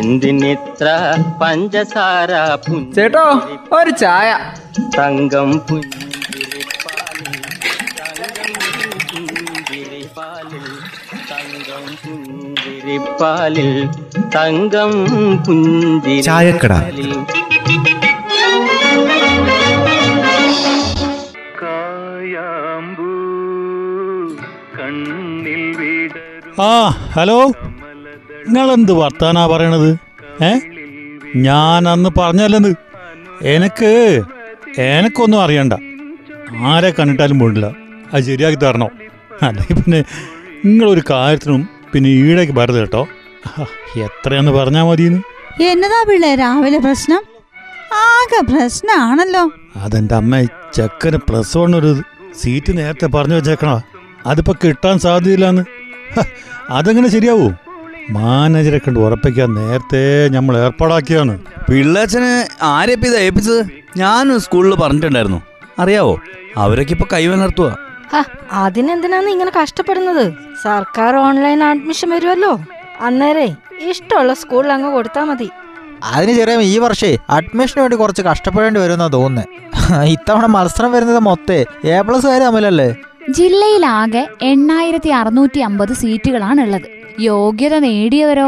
എന്തിനിത്ര പഞ്ചസാര ചേട്ടോ ഒരു ചായ തങ്കം പുഞ്ചിരിപ്പാലിൽ തങ്കം പുഞ്ചിരിപ്പാലിൽ തങ്കം പുഞ്ചിരിപ്പാലിൽ കായാമ്പൂ കണ്ണിൽ വീട. ആ ഹലോ, നിങ്ങളെന്ത് വർത്താനാ പറയണത്? ഞാൻ അന്ന് പറഞ്ഞല്ലെന്ന് എനക്കൊന്നും അറിയണ്ട, ആരെ കണ്ടിട്ടാലും പോയിട്ടില്ല, അത് ശരിയാക്കി തരണോ? അല്ലെങ്കിൽ പിന്നെ നിങ്ങളൊരു കാര്യത്തിനും പിന്നെ ഈടേക്ക് വരരുത് കേട്ടോ. എത്രയാന്ന് പറഞ്ഞാൽ മതിയെന്ന്. എന്നതാ പിള്ളേ രാവിലെ പ്രശ്നം? ആകെ പ്രശ്നമാണല്ലോ. അതെൻ്റെ അമ്മ, ചെക്കന് പ്ലസ് വൺ ഒരു സീറ്റ് നേരത്തെ പറഞ്ഞു വെച്ചേക്കണോ, അതിപ്പോൾ കിട്ടാൻ സാധ്യതയില്ലാന്ന്. അതെങ്ങനെ ശരിയാവൂ? മാനേജരെ കണ്ട് ഉറപ്പിക്കാൻ നേരത്തെ നമ്മൾ ഏർപ്പാടാക്കിയാണ്. പിള്ളേച്ചന് ആരെപ്പ ഇത് ഏൽപ്പിച്ചത്? ഞാനും സ്കൂളിൽ പറഞ്ഞിട്ടുണ്ടായിരുന്നു, അറിയാവോ? അവരൊക്കെ ഇപ്പൊ കൈവനർത്തുക. അതിനെന്തിനാണ് ഇങ്ങനെ കഷ്ടപ്പെടുന്നത്? സർക്കാർ ഓൺലൈൻ അഡ്മിഷൻ വരുമല്ലോ, അന്നേരെ ഇഷ്ടമുള്ള സ്കൂളിൽ അങ്ങ് കൊടുത്താൽ മതി. അതിന് ചെറിയ ഈ വർഷേ അഡ്മിഷന് വേണ്ടി കുറച്ച് കഷ്ടപ്പെടേണ്ടി വരുമെന്നാ തോന്നുന്നത്. ഇത്തവണ മത്സരം വരുന്നത് മൊത്തം എ പ്ലസ് കാര്യം അമ്മയിലല്ലേ? ജില്ലയിലാകെ 8650 സീറ്റുകളാണുള്ളത്. യോഗ്യത നേടിയവരോ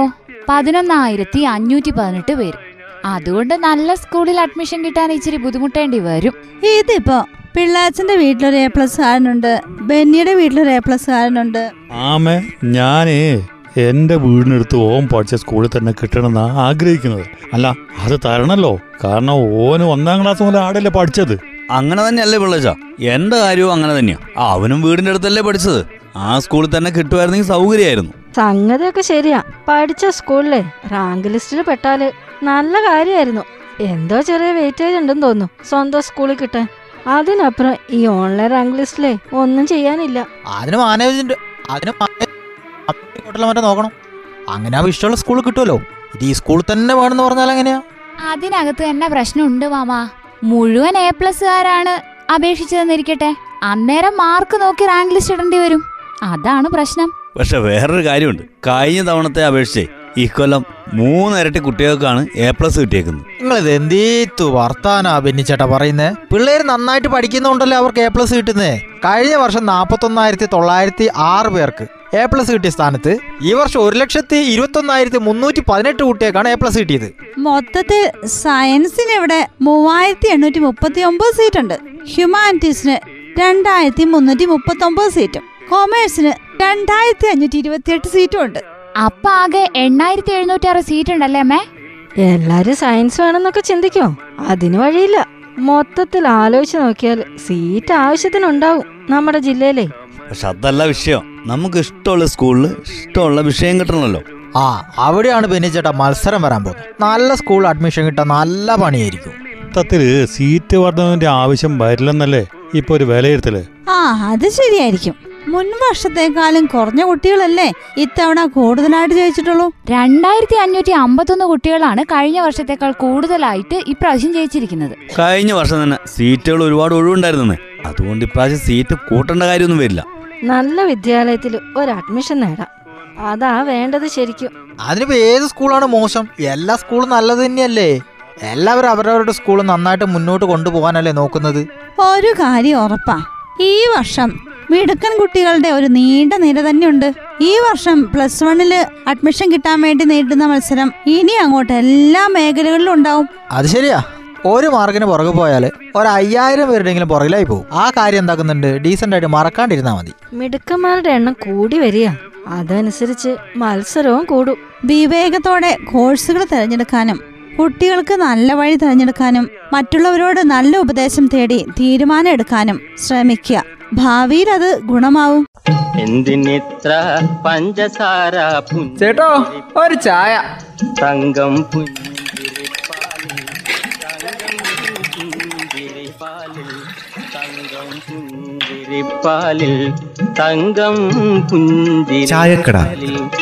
11518 പേര്. അതുകൊണ്ട് നല്ല സ്കൂളിൽ അഡ്മിഷൻ കിട്ടാൻ ഇച്ചിരി ബുദ്ധിമുട്ടേണ്ടി വരും. ഇതിപ്പോ പിള്ളാച്ചന്റെ വീട്ടിലൊരു എ പ്ലസ് കാരനുണ്ട്, ബെന്നിയുടെ വീട്ടിലൊരു എ പ്ലസ് കാരനുണ്ട്. ആമേ, ഞാനേ എന്റെ വീടിനടുത്ത് ഓൻ പഠിച്ച സ്കൂളിൽ തന്നെ കിട്ടണമെന്നാ ആഗ്രഹിക്കുന്നത്. അല്ല അത് തരണല്ലോ, കാരണം ഓന് 1ാം ക്ലാസ് മുതൽ ആടല്ലേ പഠിച്ചത്. അങ്ങനെ തന്നെയല്ലേ പിള്ളേച്ച? എന്റെ കാര്യവും അങ്ങനെ തന്നെയാ. അവനും വീടിന്റെ അടുത്തല്ലേ പഠിച്ചത്, ആ സ്കൂളിൽ തന്നെ കിട്ടുമായിരുന്നെങ്കിൽ സൗകര്യമായിരുന്നു. സംഗതിയൊക്കെ ശരിയാ, പഠിച്ച സ്കൂളിലെ റാങ്ക് ലിസ്റ്റിൽ പെട്ടാല് നല്ല കാര്യമായിരുന്നു. എന്തോ ചെറിയ വെയിറ്റേജ് ഉണ്ടെന്ന് തോന്നുന്നു സ്വന്തം സ്കൂളിൽ കിട്ടാൻ. അതിനപ്പുറം ഈ ഓൺലൈൻ റാങ്ക് ലിസ്റ്റിലെ ഒന്നും ചെയ്യാനില്ല. അങ്ങനെ ഇഷ്ടമുള്ള സ്കൂളിൽ കിട്ടുമല്ലോ. ഇത് ഈ സ്കൂളിൽ തന്നെ വേണമെന്ന് പറഞ്ഞാൽ എങ്ങനെയാ? അതിനകത്ത് തന്നെ പ്രശ്നമുണ്ട് മാമാ. മുഴുവൻ എ പ്ലസ്കാരാണ് അപേക്ഷിച്ചതെന്നിരിക്കട്ടെ, അന്നേരം മാർക്ക് നോക്കി റാങ്ക് ലിസ്റ്റ് ഇടേണ്ടി വരും, അതാണ് പ്രശ്നം. പക്ഷെ വേറൊരു കാര്യമുണ്ട്, കഴിഞ്ഞ തവണത്തെ അപേക്ഷിച്ചേ ഇക്കൊല്ലം 3 ഇരട്ടി കുട്ടികൾക്കാണ് എ പ്ലസ് കിട്ടിയേക്കുന്നത്. നിങ്ങളിത് എന്തീത്തു വർത്താനാ ബെന്നിച്ചേട്ടാ പറയുന്നേ? പിള്ളേർ നന്നായിട്ട് പഠിക്കുന്നുണ്ടല്ലോ അവർക്ക് എ പ്ലസ് കിട്ടുന്നേ. കഴിഞ്ഞ വർഷം 41906 പേർക്ക് എ പ്ലസ് കിട്ടിയ സ്ഥാനത്ത് ഈ വർഷം 1,21,318 കുട്ടികൾക്കാണ് എ പ്ലസ് കിട്ടിയത്. മൊത്തത്തിൽ സയൻസിന് ഇവിടെ 3,839 സീറ്റുണ്ട്, ഹ്യൂമാനിറ്റീസിന് 2,339 സീറ്റും കോമേഴ്സിന് 2,528 സീറ്റും ഉണ്ട്. അപ്പൊ ആകെ 8,706 സീറ്റ് ഉണ്ടല്ലേ അമ്മേ? എല്ലാരും സയൻസ് വേണമെന്നൊക്കെ ചിന്തിക്കോ? അതിന് വഴിയില്ല. മൊത്തത്തിൽ ആലോചിച്ച് നോക്കിയാൽ സീറ്റ് ആവശ്യത്തിനുണ്ടാവും നമ്മുടെ ജില്ലയിലെ. പക്ഷെ അതല്ല വിഷയം, നമുക്ക് ഇഷ്ടമുള്ള സ്കൂളിൽ ഇഷ്ടമുള്ള വിഷയം കിട്ടണമല്ലോ. ആ അവിടെയാണ് ബെന്നിച്ചേട്ടാ മത്സരം വരാൻ പോകുന്നത്. നല്ല സ്കൂൾ അഡ്മിഷൻ കിട്ടാൻ നല്ല പണിയായിരിക്കും. മൊത്തത്തിൽ സീറ്റ് വർദ്ധനവിന്റെ ആവശ്യം വരില്ലെന്നല്ലേ ഇപ്പൊ ഒരു വിലയിരുത്തല്? ആ അത് ശരിയായിരിക്കും. മുൻ വർഷത്തെക്കാളും കുറഞ്ഞ കുട്ടികളല്ലേ ഇത്തവണ കൂടുതലായിട്ട് ജയിച്ചിട്ടുള്ളൂ. 2,551 കുട്ടികളാണ് കഴിഞ്ഞ വർഷത്തെക്കാൾ കൂടുതലായിട്ട് ഇപ്രാവശ്യം ജയിച്ചിരിക്കുന്നത്. കഴിഞ്ഞ വർഷം തന്നെ സീറ്റുകൾ ഒരുപാട് ഒഴിവുണ്ടായിരുന്നു, അതുകൊണ്ട് ഇപ്രാവശ്യം സീറ്റ് കൂട്ടേണ്ട കാര്യമൊന്നും വരില്ല. നല്ല വിദ്യാലയത്തിൽ ഒരു അഡ്മിഷൻ നേടാം, അതാ വേണ്ടത് ശരിക്കും. അതിനിപ്പോ ഏത് സ്കൂളാണ് മോശം? എല്ലാ സ്കൂളും നല്ലത് തന്നെയല്ലേ. എല്ലാവരും അവരവരുടെ സ്കൂൾ നന്നായിട്ട് മുന്നോട്ട് കൊണ്ടുപോകാനല്ലേ നോക്കുന്നത്. ഒരു കാര്യം ഉറപ്പാ, ഈ വർഷം മിടുക്കൻ കുട്ടികളുടെ ഒരു നീണ്ട നിര തന്നെയുണ്ട്. ഈ വർഷം പ്ലസ് വണ്ണില് അഡ്മിഷൻ കിട്ടാൻ വേണ്ടി നേരിടുന്ന മത്സരം ഇനി അങ്ങോട്ട് എല്ലാ മേഖലകളിലും ഉണ്ടാവും. അത് ശരിയാ. ഒരു മാർക്കിന് പുറകെ പോയാല് 5000 പേരുടെങ്കിലും പുറകിലായി പോകും. ആ കാര്യം എന്താക്കുന്നുണ്ട്, ഡീസന്റ് ആയിട്ട് മറക്കാണ്ടിരുന്നാ മതി. മിടുക്കന്മാരുടെ എണ്ണം കൂടി വരിക, അതനുസരിച്ച് മത്സരവും കൂടും. വിവേകത്തോടെ കോഴ്സുകൾ തിരഞ്ഞെടുക്കാനും കുട്ടികൾക്ക് നല്ല വഴി തിരഞ്ഞെടുക്കാനും മറ്റുള്ളവരോട് നല്ല ഉപദേശം തേടി തീരുമാനം എടുക്കാനും ശ്രമിക്കുക. ഭാവിയിൽ അത് ഗുണമാവും. എന്തിനിത്ര പഞ്ചസാര ചേട്ടോ ഒരു ചായ തങ്കം പുഞ്ചിരിപ്പാലിൽ തങ്കം പുഞ്ചിരിപ്പാലിൽ തങ്കം പുഞ്ചിരിപ്പാലിൽ തങ്കം പുഞ്ചിരിപ്പാലിൽ.